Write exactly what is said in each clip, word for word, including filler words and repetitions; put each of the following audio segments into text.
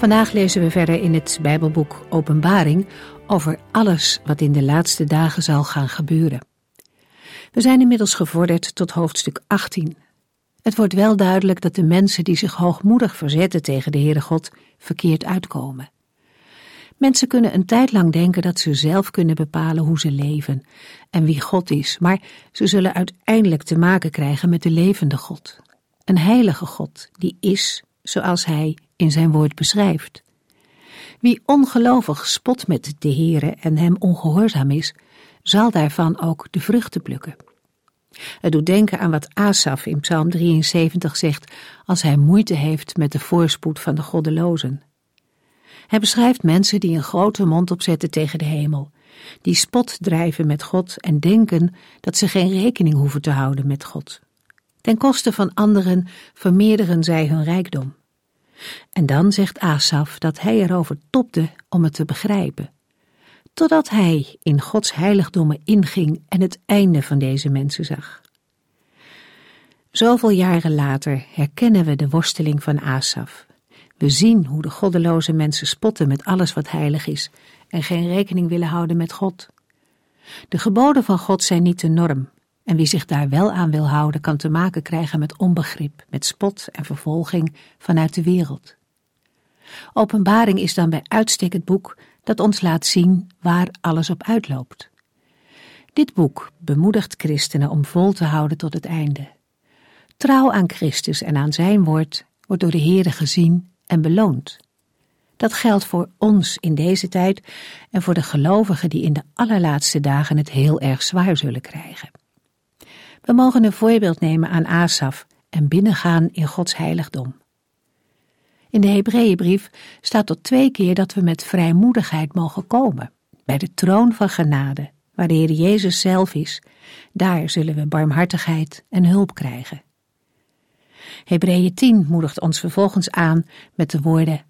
Vandaag lezen we verder in het Bijbelboek Openbaring over alles wat in de laatste dagen zal gaan gebeuren. We zijn inmiddels gevorderd tot hoofdstuk achttien. Het wordt wel duidelijk dat de mensen die zich hoogmoedig verzetten tegen de Heere God verkeerd uitkomen. Mensen kunnen een tijd lang denken dat ze zelf kunnen bepalen hoe ze leven en wie God is, maar ze zullen uiteindelijk te maken krijgen met de levende God. Een heilige God die is zoals Hij in zijn woord beschrijft. Wie ongelovig spot met de Heere en hem ongehoorzaam is, zal daarvan ook de vruchten plukken. Het doet denken aan wat Asaf in Psalm drieënzeventig zegt als hij moeite heeft met de voorspoed van de goddelozen. Hij beschrijft mensen die een grote mond opzetten tegen de hemel, die spot drijven met God en denken dat ze geen rekening hoeven te houden met God. Ten koste van anderen vermeerderen zij hun rijkdom. En dan zegt Asaf dat hij erover tobde om het te begrijpen, totdat hij in Gods heiligdommen inging en het einde van deze mensen zag. Zoveel jaren later herkennen we de worsteling van Asaf. We zien hoe de goddeloze mensen spotten met alles wat heilig is en geen rekening willen houden met God. De geboden van God zijn niet de norm en wie zich daar wel aan wil houden kan te maken krijgen met onbegrip, met spot en vervolging vanuit de wereld. Openbaring is dan bij uitstek het boek dat ons laat zien waar alles op uitloopt. Dit boek bemoedigt christenen om vol te houden tot het einde. Trouw aan Christus en aan zijn woord wordt door de Heere gezien en beloond. Dat geldt voor ons in deze tijd en voor de gelovigen die in de allerlaatste dagen het heel erg zwaar zullen krijgen. We mogen een voorbeeld nemen aan Asaf en binnengaan in Gods heiligdom. In de Hebreeënbrief staat tot twee keer dat we met vrijmoedigheid mogen komen. Bij de troon van genade, waar de Heer Jezus zelf is, daar zullen we barmhartigheid en hulp krijgen. Hebreeën tien moedigt ons vervolgens aan met de woorden: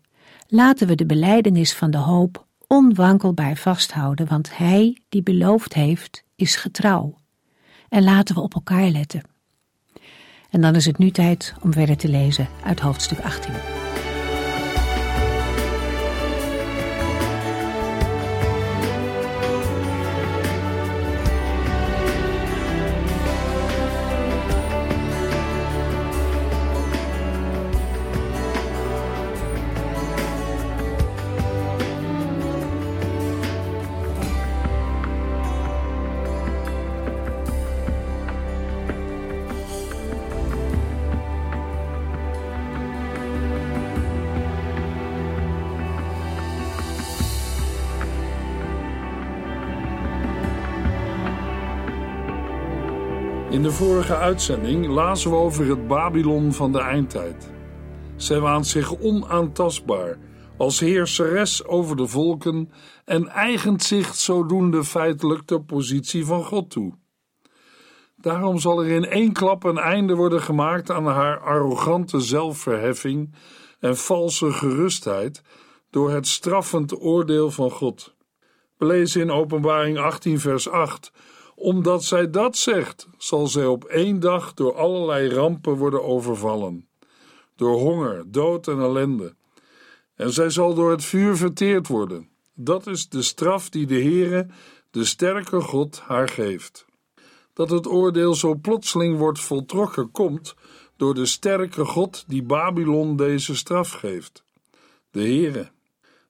laten we de belijdenis van de hoop onwankelbaar vasthouden, want Hij die beloofd heeft, is getrouw. En laten we op elkaar letten. En dan is het nu tijd om verder te lezen uit hoofdstuk achttien. In de vorige uitzending lazen we over het Babylon van de eindtijd. Zij waant zich onaantastbaar als heerseres over de volken en eigent zich zodoende feitelijk de positie van God toe. Daarom zal er in één klap een einde worden gemaakt aan haar arrogante zelfverheffing en valse gerustheid door het straffend oordeel van God. We lezen in Openbaring achttien vers acht... Omdat zij dat zegt, zal zij op één dag door allerlei rampen worden overvallen. Door honger, dood en ellende. En zij zal door het vuur verteerd worden. Dat is de straf die de Heere, de sterke God, haar geeft. Dat het oordeel zo plotseling wordt voltrokken komt door de sterke God die Babylon deze straf geeft. De Heere.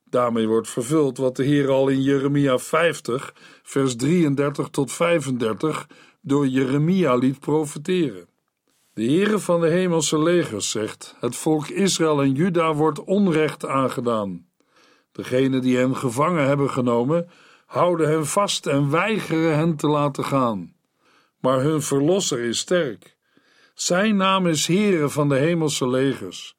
Daarmee wordt vervuld wat de Heer al in Jeremia vijftig, vers drieëndertig tot vijfendertig, door Jeremia liet profeteren. De Heere van de hemelse legers zegt, het volk Israël en Juda wordt onrecht aangedaan. Degenen die hen gevangen hebben genomen, houden hen vast en weigeren hen te laten gaan. Maar hun verlosser is sterk. Zijn naam is Heere van de hemelse legers.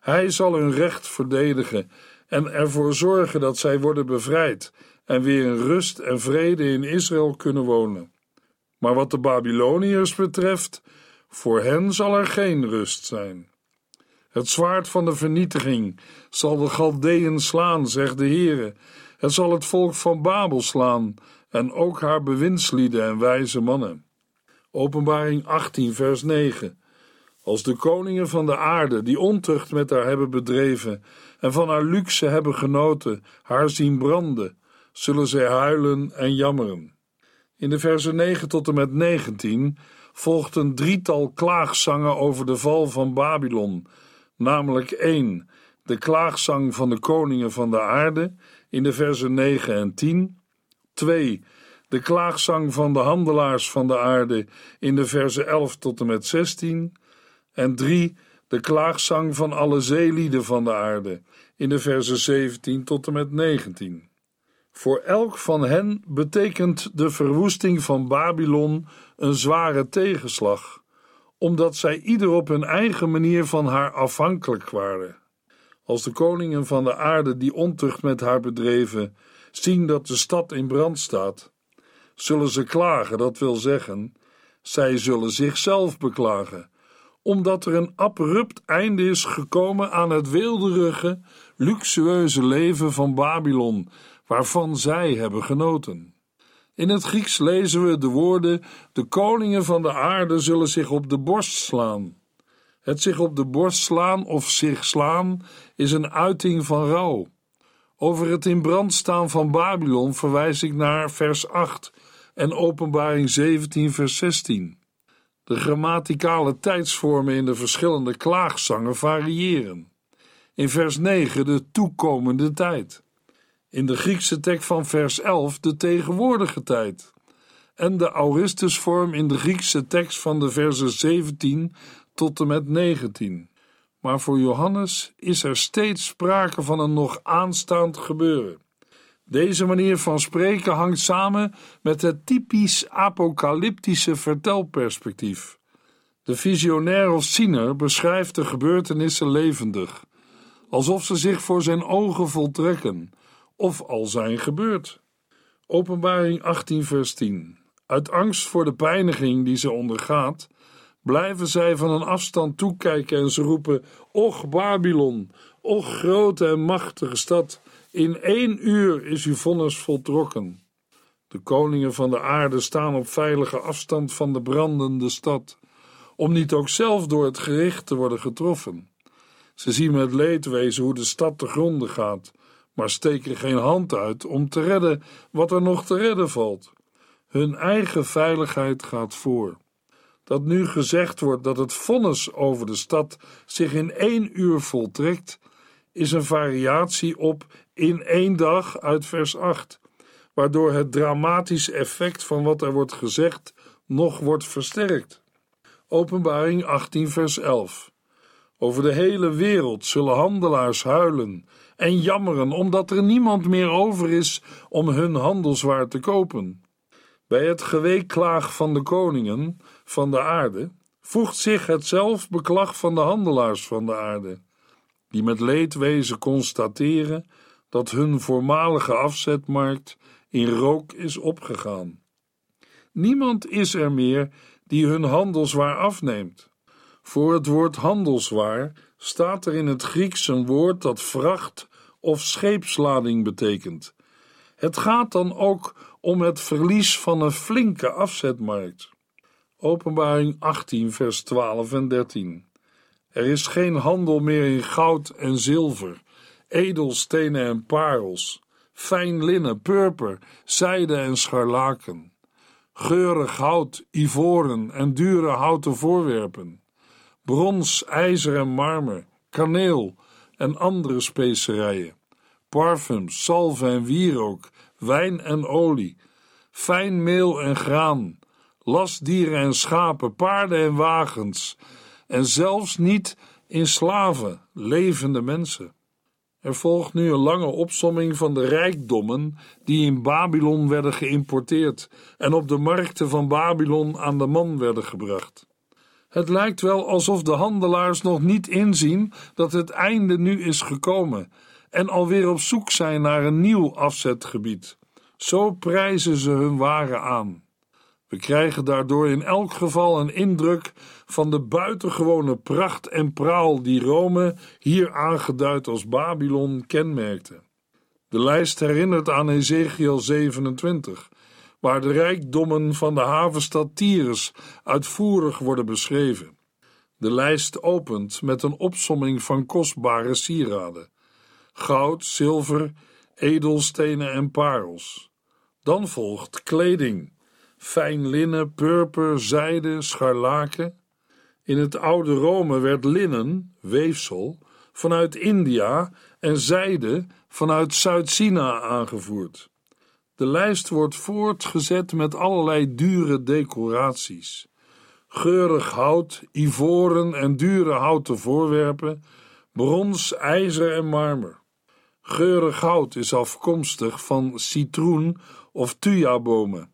Hij zal hun recht verdedigen en ervoor zorgen dat zij worden bevrijd en weer in rust en vrede in Israël kunnen wonen. Maar wat de Babyloniërs betreft, voor hen zal er geen rust zijn. Het zwaard van de vernietiging zal de Chaldeeën slaan, zegt de Heere. Het zal het volk van Babel slaan en ook haar bewindslieden en wijze mannen. Openbaring achttien vers negen. Als de koningen van de aarde die ontucht met haar hebben bedreven en van haar luxe hebben genoten, haar zien branden, zullen zij huilen en jammeren. In de versen negen tot en met negentien volgt een drietal klaagzangen over de val van Babylon, namelijk één, de klaagzang van de koningen van de aarde in de versen negen en tien, twee, de klaagzang van de handelaars van de aarde in de versen elf tot en met zestien en drie, de klaagzang van alle zeelieden van de aarde in de versen zeventien tot en met negentien. Voor elk van hen betekent de verwoesting van Babylon een zware tegenslag, omdat zij ieder op hun eigen manier van haar afhankelijk waren. Als de koningen van de aarde die ontucht met haar bedreven, zien dat de stad in brand staat, zullen ze klagen, dat wil zeggen, zij zullen zichzelf beklagen, omdat er een abrupt einde is gekomen aan het weelderige, luxueuze leven van Babylon, waarvan zij hebben genoten. In het Grieks lezen we de woorden, de koningen van de aarde zullen zich op de borst slaan. Het zich op de borst slaan of zich slaan is een uiting van rouw. Over het in brand staan van Babylon verwijs ik naar vers acht en Openbaring zeventien vers zestien. De grammaticale tijdsvormen in de verschillende klaagzangen variëren. In vers negen de toekomende tijd. In de Griekse tekst van vers elf de tegenwoordige tijd en de auristusvorm in de Griekse tekst van de versen zeventien tot en met negentien. Maar voor Johannes is er steeds sprake van een nog aanstaand gebeuren. Deze manier van spreken hangt samen met het typisch apocalyptische vertelperspectief. De visionair of ziener beschrijft de gebeurtenissen levendig, alsof ze zich voor zijn ogen voltrekken, of al zijn gebeurd. Openbaring achttien vers tien. Uit angst voor de pijniging die ze ondergaat, blijven zij van een afstand toekijken en ze roepen, och Babylon, och grote en machtige stad, in één uur is uw vonnis voltrokken. De koningen van de aarde staan op veilige afstand van de brandende stad, om niet ook zelf door het gericht te worden getroffen. Ze zien met leedwezen hoe de stad te gronden gaat, maar steken geen hand uit om te redden wat er nog te redden valt. Hun eigen veiligheid gaat voor. Dat nu gezegd wordt dat het vonnis over de stad zich in één uur voltrekt, is een variatie op in één dag uit vers acht, waardoor het dramatische effect van wat er wordt gezegd nog wordt versterkt. Openbaring achttien vers elf. Over de hele wereld zullen handelaars huilen en jammeren, omdat er niemand meer over is om hun handelswaar te kopen. Bij het geweeklaag van de koningen van de aarde voegt zich het zelfbeklag van de handelaars van de aarde, die met leedwezen constateren dat hun voormalige afzetmarkt in rook is opgegaan. Niemand is er meer die hun handelswaar afneemt. Voor het woord handelswaar staat er in het Grieks een woord dat vracht of scheepslading betekent. Het gaat dan ook om het verlies van een flinke afzetmarkt. Openbaring achttien vers twaalf en dertien. Er is geen handel meer in goud en zilver, edelstenen en parels, fijn linnen, purper, zijde en scharlaken, geurig hout, ivoren en dure houten voorwerpen, brons, ijzer en marmer, kaneel en andere specerijen, parfums, salve en wierook, wijn en olie, fijn meel en graan, lastdieren en schapen, paarden en wagens, en zelfs niet in slaven, levende mensen. Er volgt nu een lange opsomming van de rijkdommen die in Babylon werden geïmporteerd en op de markten van Babylon aan de man werden gebracht. Het lijkt wel alsof de handelaars nog niet inzien dat het einde nu is gekomen en alweer op zoek zijn naar een nieuw afzetgebied. Zo prijzen ze hun waren aan. We krijgen daardoor in elk geval een indruk van de buitengewone pracht en praal die Rome, hier aangeduid als Babylon, kenmerkte. De lijst herinnert aan Ezechiël zevenentwintig, waar de rijkdommen van de havenstad Tyrus uitvoerig worden beschreven. De lijst opent met een opsomming van kostbare sieraden: goud, zilver, edelstenen en parels. Dan volgt kleding, fijn linnen, purper, zijde, scharlaken. In het oude Rome werd linnen, weefsel, vanuit India en zijde vanuit Zuid-China aangevoerd. De lijst wordt voortgezet met allerlei dure decoraties. Geurig hout, ivoren en dure houten voorwerpen, brons, ijzer en marmer. Geurig hout is afkomstig van citroen- of thuja-bomen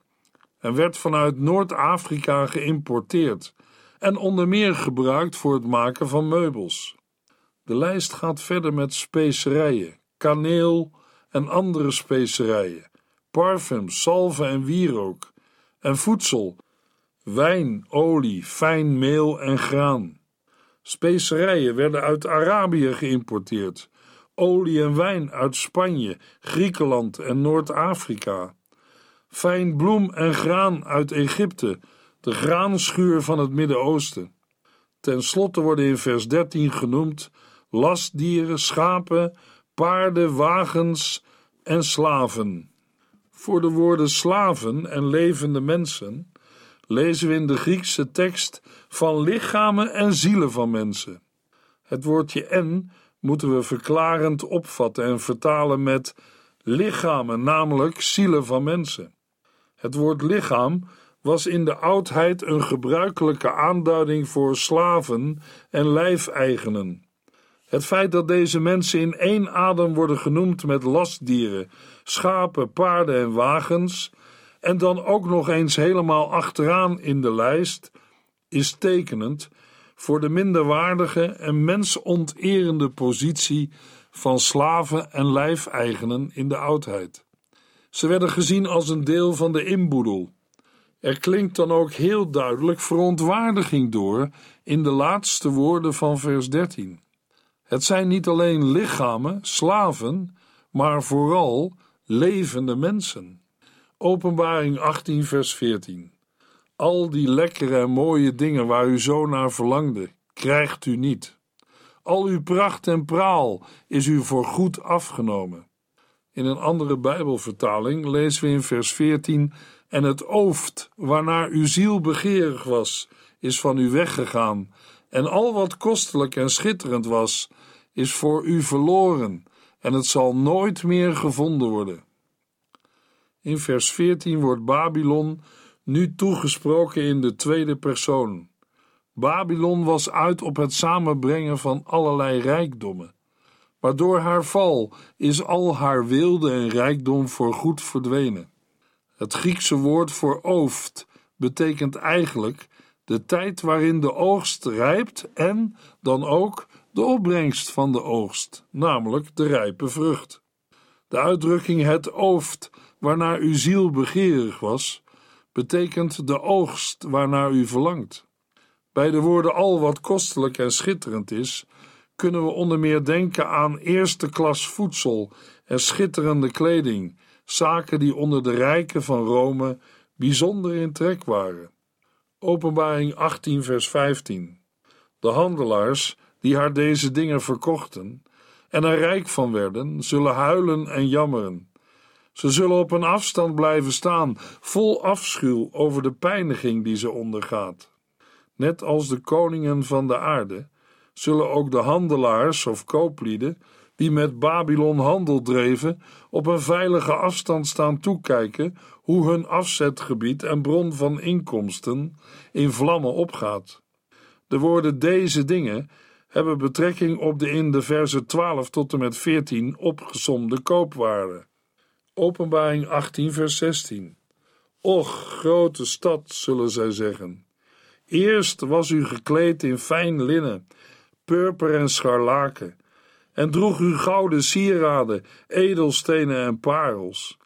en werd vanuit Noord-Afrika geïmporteerd en onder meer gebruikt voor het maken van meubels. De lijst gaat verder met specerijen, kaneel en andere specerijen, parfum, salve en wierook en voedsel, wijn, olie, fijn meel en graan. Specerijen werden uit Arabië geïmporteerd, olie en wijn uit Spanje, Griekenland en Noord-Afrika, fijn bloem en graan uit Egypte, de graanschuur van het Midden-Oosten. Ten slotte worden in vers dertien genoemd lastdieren, schapen, paarden, wagens en slaven. Voor de woorden slaven en levende mensen lezen we in de Griekse tekst van lichamen en zielen van mensen. Het woordje en moeten we verklarend opvatten en vertalen met lichamen, namelijk zielen van mensen. Het woord lichaam was in de oudheid een gebruikelijke aanduiding voor slaven en lijfeigenen. Het feit dat deze mensen in één adem worden genoemd met lastdieren, schapen, paarden en wagens, en dan ook nog eens helemaal achteraan in de lijst, is tekenend voor de minderwaardige en mensonterende positie van slaven en lijfeigenen in de oudheid. Ze werden gezien als een deel van de inboedel. Er klinkt dan ook heel duidelijk verontwaardiging door in de laatste woorden van vers dertien. Het zijn niet alleen lichamen, slaven, maar vooral levende mensen. Openbaring achttien vers veertien. Al die lekkere en mooie dingen waar u zo naar verlangde, krijgt u niet. Al uw pracht en praal is u voorgoed afgenomen. In een andere Bijbelvertaling lezen we in vers veertien: en het ooft waarnaar uw ziel begeerig was, is van u weggegaan, en al wat kostelijk en schitterend was, is voor u verloren, en het zal nooit meer gevonden worden. In vers veertien wordt Babylon nu toegesproken in de tweede persoon. Babylon was uit op het samenbrengen van allerlei rijkdommen, maar door haar val is al haar weelde en rijkdom voorgoed verdwenen. Het Griekse woord voor ooft betekent eigenlijk de tijd waarin de oogst rijpt en dan ook de opbrengst van de oogst, namelijk de rijpe vrucht. De uitdrukking het ooft waarnaar uw ziel begeerig was, betekent de oogst waarnaar u verlangt. Bij de woorden al wat kostelijk en schitterend is, kunnen we onder meer denken aan eerste klas voedsel en schitterende kleding, zaken die onder de rijken van Rome bijzonder in trek waren. Openbaring achttien vers vijftien. De handelaars die haar deze dingen verkochten en er rijk van werden, zullen huilen en jammeren. Ze zullen op een afstand blijven staan, vol afschuw over de pijniging die ze ondergaat. Net als de koningen van de aarde, zullen ook de handelaars of kooplieden die met Babylon handel dreven, op een veilige afstand staan toekijken hoe hun afzetgebied en bron van inkomsten in vlammen opgaat. De woorden deze dingen hebben betrekking op de in de verzen twaalf tot en met veertien opgesomde koopwaren. Openbaring achttien vers zestien. Och, grote stad, zullen zij zeggen. Eerst was u gekleed in fijn linnen, purper en scharlaken, en droeg u gouden sieraden, edelstenen en parels.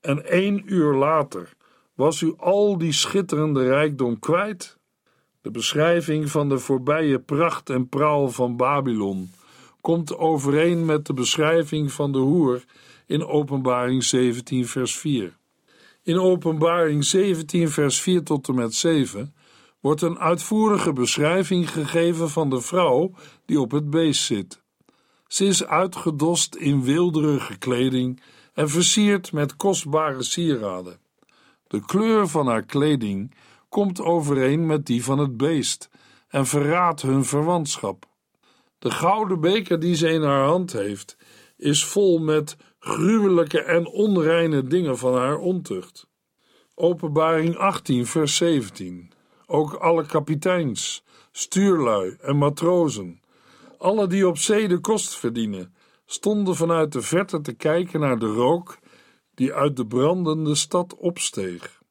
En één uur later was u al die schitterende rijkdom kwijt. De beschrijving van de voorbije pracht en praal van Babylon komt overeen met de beschrijving van de hoer in Openbaring zeventien vers vier. In Openbaring zeventien vers vier tot en met zeven wordt een uitvoerige beschrijving gegeven van de vrouw die op het beest zit. Ze is uitgedost in weelderige kleding en versierd met kostbare sieraden. De kleur van haar kleding komt overeen met die van het beest en verraadt hun verwantschap. De gouden beker die ze in haar hand heeft, is vol met gruwelijke en onreine dingen van haar ontucht. Openbaring achttien vers zeventien. Ook alle kapiteins, stuurlui en matrozen, alle die op zee de kost verdienen, stonden vanuit de verte te kijken naar de rook die uit de brandende stad opsteeg.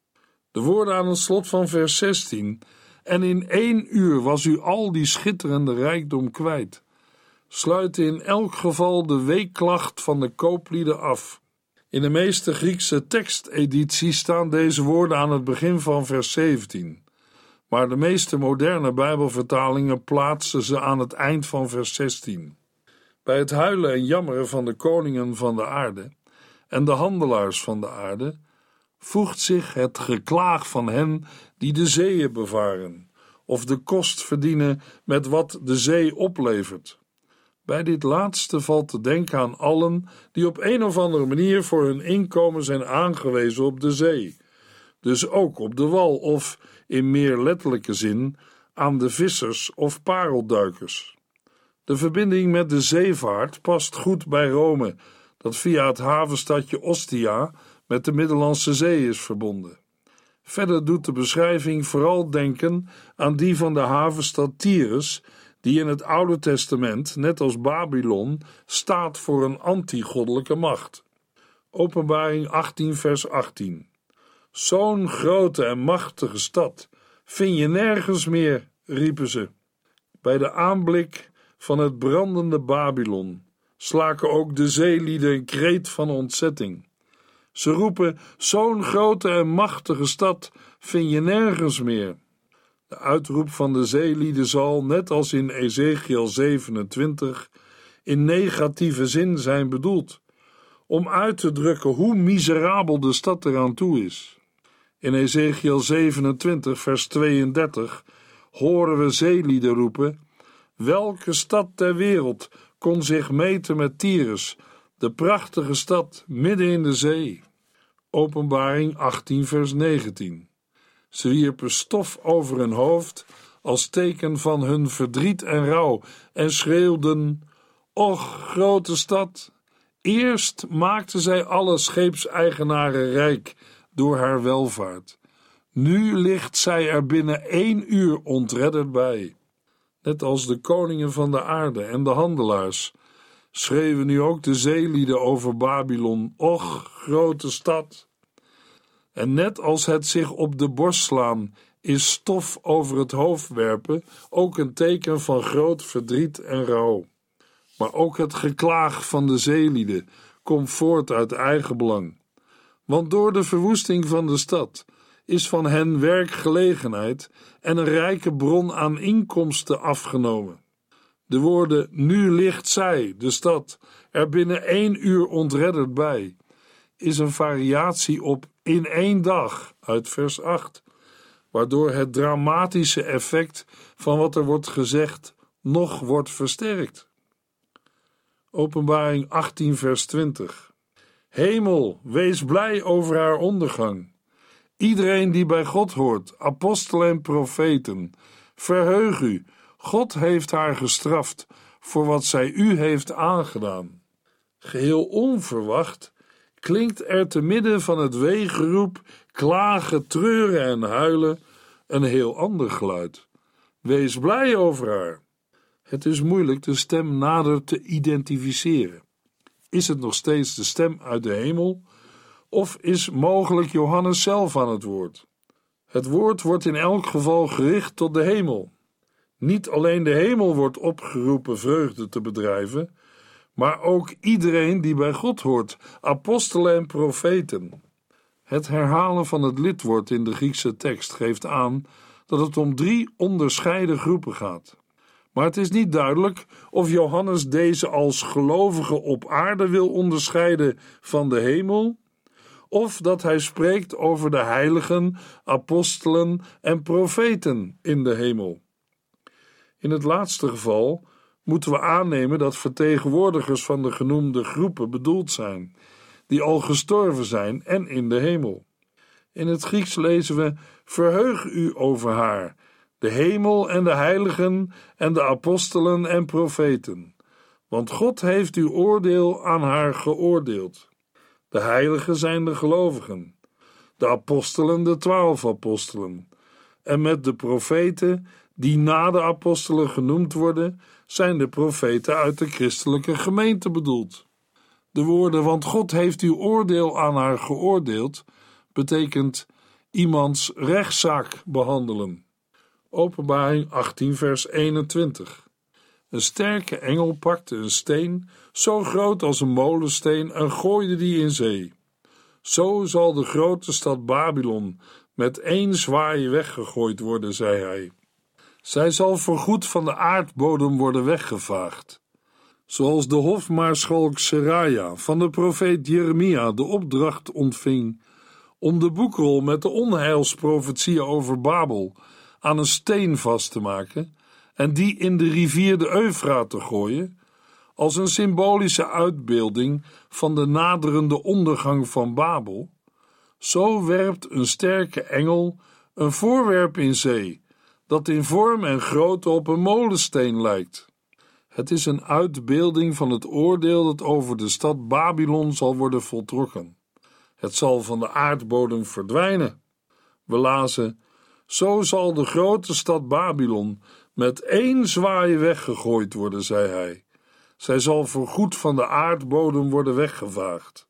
De woorden aan het slot van vers zestien: en in één uur was u al die schitterende rijkdom kwijt, sluiten in elk geval de weeklacht van de kooplieden af. In de meeste Griekse tekstedities staan deze woorden aan het begin van vers zeventien, maar de meeste moderne Bijbelvertalingen plaatsen ze aan het eind van vers zestien. Bij het huilen en jammeren van de koningen van de aarde en de handelaars van de aarde voegt zich het geklaag van hen die de zeeën bevaren of de kost verdienen met wat de zee oplevert. Bij dit laatste valt te denken aan allen die op een of andere manier voor hun inkomen zijn aangewezen op de zee, dus ook op de wal of, in meer letterlijke zin, aan de vissers of parelduikers. De verbinding met de zeevaart past goed bij Rome, dat via het havenstadje Ostia met de Middellandse Zee is verbonden. Verder doet de beschrijving vooral denken aan die van de havenstad Tyrus, die in het Oude Testament, net als Babylon, staat voor een antigoddelijke macht. Openbaring achttien vers achttien. Zo'n grote en machtige stad vind je nergens meer, riepen ze. Bij de aanblik van het brandende Babylon slaken ook de zeelieden een kreet van ontzetting. Ze roepen: zo'n grote en machtige stad vind je nergens meer. De uitroep van de zeelieden zal, net als in Ezechiël zevenentwintig, in negatieve zin zijn bedoeld, om uit te drukken hoe miserabel de stad eraan toe is. In Ezechiël zevenentwintig, vers tweeëndertig, horen we zeelieden roepen: welke stad ter wereld kon zich meten met Tyrus, de prachtige stad midden in de zee? Openbaring achttien, vers negentien. Ze wierpen stof over hun hoofd als teken van hun verdriet en rouw en schreeuwden: och, grote stad! Eerst maakte zij alle scheepseigenaren rijk door haar welvaart. Nu ligt zij er binnen één uur ontredderd bij. Net als de koningen van de aarde en de handelaars schreven nu ook de zeelieden over Babylon: och, grote stad! En net als het zich op de borst slaan is stof over het hoofd werpen ook een teken van groot verdriet en rouw. Maar ook het geklaag van de zeelieden komt voort uit eigen belang. Want door de verwoesting van de stad is van hen werkgelegenheid en een rijke bron aan inkomsten afgenomen. De woorden: nu ligt zij, de stad, er binnen één uur ontredderd bij, is een variatie op in één dag uit vers acht, waardoor het dramatische effect van wat er wordt gezegd nog wordt versterkt. Openbaring achttien vers twintig. Hemel, wees blij over haar ondergang. Iedereen die bij God hoort, apostelen en profeten, verheug u, God heeft haar gestraft voor wat zij u heeft aangedaan. Geheel onverwacht klinkt er te midden van het weegeroep, klagen, treuren en huilen een heel ander geluid. Wees blij over haar. Het is moeilijk de stem nader te identificeren. Is het nog steeds de stem uit de hemel, of is mogelijk Johannes zelf aan het woord? Het woord wordt in elk geval gericht tot de hemel. Niet alleen de hemel wordt opgeroepen vreugde te bedrijven, maar ook iedereen die bij God hoort, apostelen en profeten. Het herhalen van het lidwoord in de Griekse tekst geeft aan dat het om drie onderscheiden groepen gaat. Maar het is niet duidelijk of Johannes deze als gelovige op aarde wil onderscheiden van de hemel, of dat hij spreekt over de heiligen, apostelen en profeten in de hemel. In het laatste geval moeten we aannemen dat vertegenwoordigers van de genoemde groepen bedoeld zijn, die al gestorven zijn en in de hemel. In het Grieks lezen we: verheug u over haar, de hemel en de heiligen en de apostelen en profeten, want God heeft uw oordeel aan haar geoordeeld. De heiligen zijn de gelovigen, de apostelen de twaalf apostelen, en met de profeten die na de apostelen genoemd worden, zijn de profeten uit de christelijke gemeente bedoeld. De woorden "want God heeft uw oordeel aan haar geoordeeld" betekent iemands rechtszaak behandelen. Openbaring achttien vers eenentwintig. Een sterke engel pakte een steen, zo groot als een molensteen, en gooide die in zee. Zo zal de grote stad Babylon met één zwaai weggegooid worden, zei hij. Zij zal voorgoed van de aardbodem worden weggevaagd. Zoals de hofmaarschalk Seraja van de profeet Jeremia de opdracht ontving om de boekrol met de onheilsprofetieën over Babel aan een steen vast te maken en die in de rivier de Eufraat te gooien, als een symbolische uitbeelding van de naderende ondergang van Babel, zo werpt een sterke engel een voorwerp in zee, dat in vorm en grootte op een molensteen lijkt. Het is een uitbeelding van het oordeel dat over de stad Babylon zal worden voltrokken. Het zal van de aardbodem verdwijnen. We lazen: zo zal de grote stad Babylon met één zwaai weggegooid worden, zei hij. Zij zal voorgoed van de aardbodem worden weggevaagd.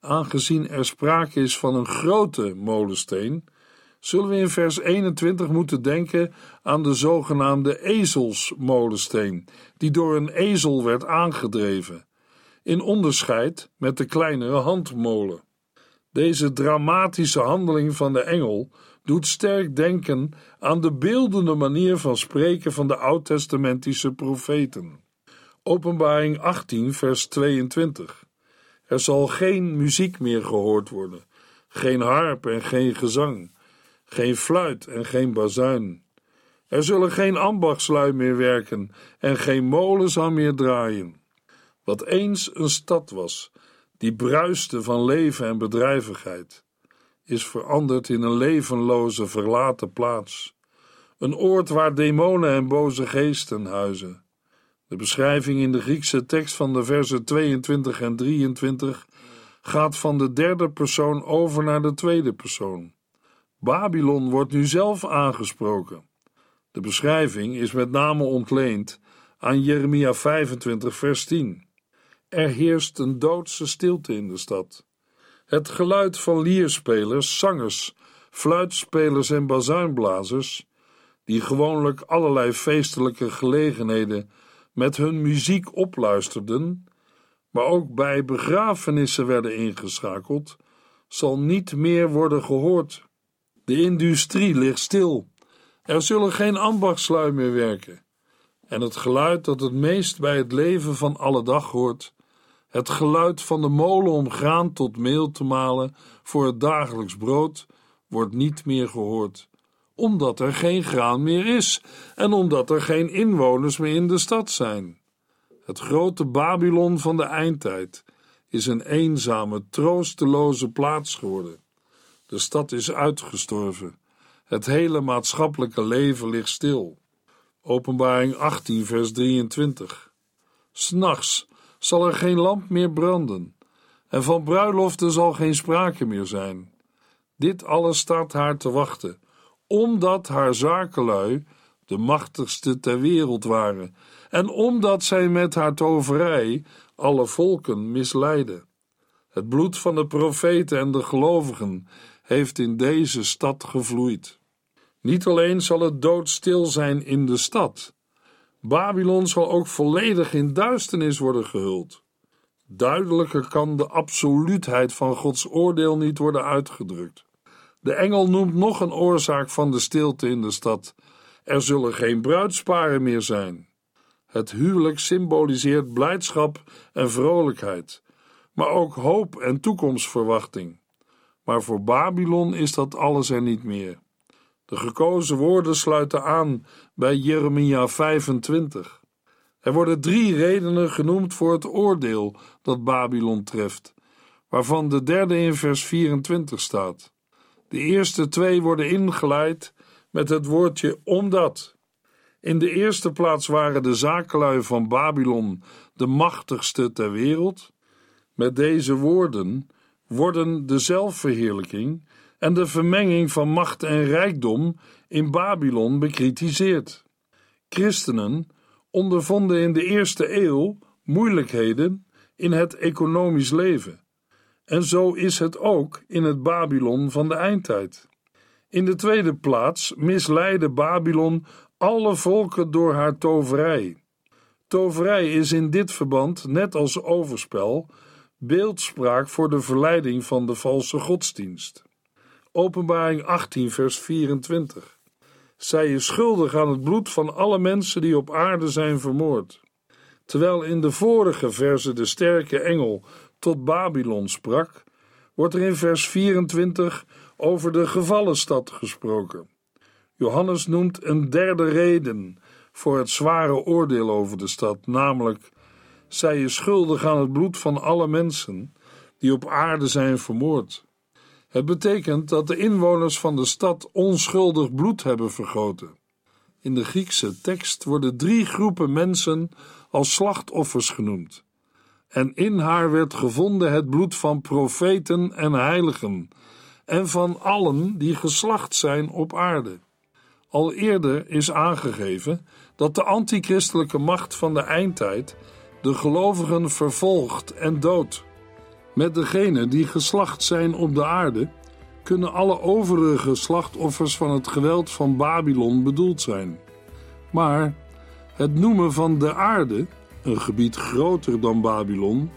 Aangezien er sprake is van een grote molensteen, zullen we in vers eenentwintig moeten denken aan de zogenaamde ezelsmolensteen, die door een ezel werd aangedreven, in onderscheid met de kleinere handmolen. Deze dramatische handeling van de engel doet sterk denken aan de beeldende manier van spreken van de oud-testamentische profeten. Openbaring achttien vers tweeëntwintig. Er zal geen muziek meer gehoord worden, geen harp en geen gezang, geen fluit en geen bazuin. Er zullen geen ambachtslui meer werken en geen molen zal meer draaien. Wat eens een stad was, die bruiste van leven en bedrijvigheid, is veranderd in een levenloze, verlaten plaats. Een oord waar demonen en boze geesten huizen. De beschrijving in de Griekse tekst van de verzen tweeëntwintig en drieëntwintig gaat van de derde persoon over naar de tweede persoon. Babylon wordt nu zelf aangesproken. De beschrijving is met name ontleend aan Jeremia vijfentwintig vers tien. Er heerst een doodse stilte in de stad. Het geluid van lierspelers, zangers, fluitspelers en bazuinblazers, die gewoonlijk allerlei feestelijke gelegenheden met hun muziek opluisterden, maar ook bij begrafenissen werden ingeschakeld, zal niet meer worden gehoord. De industrie ligt stil, er zullen geen ambachtslui meer werken. En het geluid dat het meest bij het leven van alle dag hoort, het geluid van de molen om graan tot meel te malen voor het dagelijks brood, wordt niet meer gehoord, omdat er geen graan meer is en omdat er geen inwoners meer in de stad zijn. Het grote Babylon van de eindtijd is een eenzame, troosteloze plaats geworden. De stad is uitgestorven. Het hele maatschappelijke leven ligt stil. Openbaring achttien vers drieëntwintig. 'S Nachts zal er geen lamp meer branden en van bruiloften zal geen sprake meer zijn. Dit alles staat haar te wachten, omdat haar zakelui de machtigste ter wereld waren en omdat zij met haar toverij alle volken misleidde. Het bloed van de profeten en de gelovigen heeft in deze stad gevloeid. Niet alleen zal het doodstil zijn in de stad, Babylon zal ook volledig in duisternis worden gehuld. Duidelijker kan de absoluutheid van Gods oordeel niet worden uitgedrukt. De engel noemt nog een oorzaak van de stilte in de stad. Er zullen geen bruidsparen meer zijn. Het huwelijk symboliseert blijdschap en vrolijkheid, maar ook hoop en toekomstverwachting. Maar voor Babylon is dat alles er niet meer. De gekozen woorden sluiten aan bij Jeremia vijfentwintig. Er worden drie redenen genoemd voor het oordeel dat Babylon treft, waarvan de derde in vers vierentwintig staat. De eerste twee worden ingeleid met het woordje omdat. In de eerste plaats waren de zakelui van Babylon de machtigste ter wereld. Met deze woorden worden de zelfverheerlijking en de vermenging van macht en rijkdom in Babylon bekritiseerd. Christenen ondervonden in de eerste eeuw moeilijkheden in het economisch leven. En zo is het ook in het Babylon van de eindtijd. In de tweede plaats misleidde Babylon alle volken door haar toverij. Toverij is in dit verband, net als overspel, beeldspraak voor de verleiding van de valse godsdienst. Openbaring achttien vers vierentwintig. Zij is schuldig aan het bloed van alle mensen die op aarde zijn vermoord. Terwijl in de vorige verse de sterke engel tot Babylon sprak, wordt er in vers vierentwintig over de gevallen stad gesproken. Johannes noemt een derde reden voor het zware oordeel over de stad, namelijk: zij is schuldig aan het bloed van alle mensen die op aarde zijn vermoord. Het betekent dat de inwoners van de stad onschuldig bloed hebben vergoten. In de Griekse tekst worden drie groepen mensen als slachtoffers genoemd. En in haar werd gevonden het bloed van profeten en heiligen en van allen die geslacht zijn op aarde. Al eerder is aangegeven dat de antichristelijke macht van de eindtijd de gelovigen vervolgt en doodt. Met degenen die geslacht zijn op de aarde kunnen alle overige slachtoffers van het geweld van Babylon bedoeld zijn. Maar het noemen van de aarde, een gebied groter dan Babylon,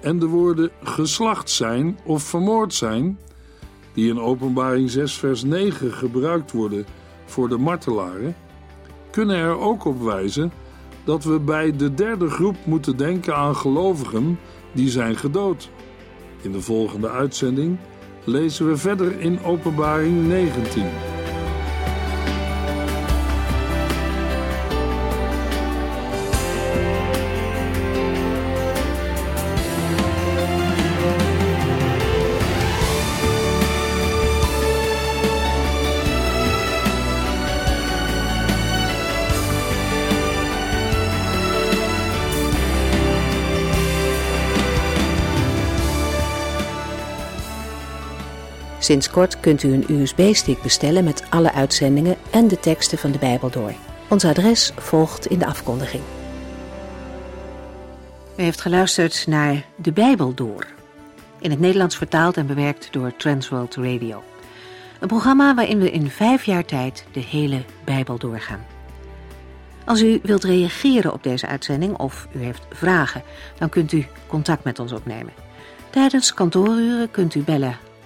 en de woorden geslacht zijn of vermoord zijn, die in Openbaring zes vers negen gebruikt worden voor de martelaren, kunnen er ook op wijzen dat we bij de derde groep moeten denken aan gelovigen die zijn gedood. In de volgende uitzending lezen we verder in Openbaring negentien. Sinds kort kunt u een U S B-stick bestellen met alle uitzendingen en de teksten van de Bijbel door. Ons adres volgt in de afkondiging. U heeft geluisterd naar De Bijbel Door. In het Nederlands vertaald en bewerkt door Transworld Radio. Een programma waarin we in vijf jaar tijd de hele Bijbel doorgaan. Als u wilt reageren op deze uitzending of u heeft vragen, dan kunt u contact met ons opnemen. Tijdens kantooruren kunt u bellen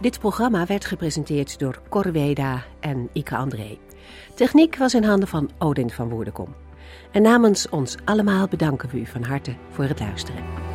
Dit programma werd gepresenteerd door Corveda en Ike André. Techniek was in handen van Odin van Woerdekom. En namens ons allemaal bedanken we u van harte voor het luisteren.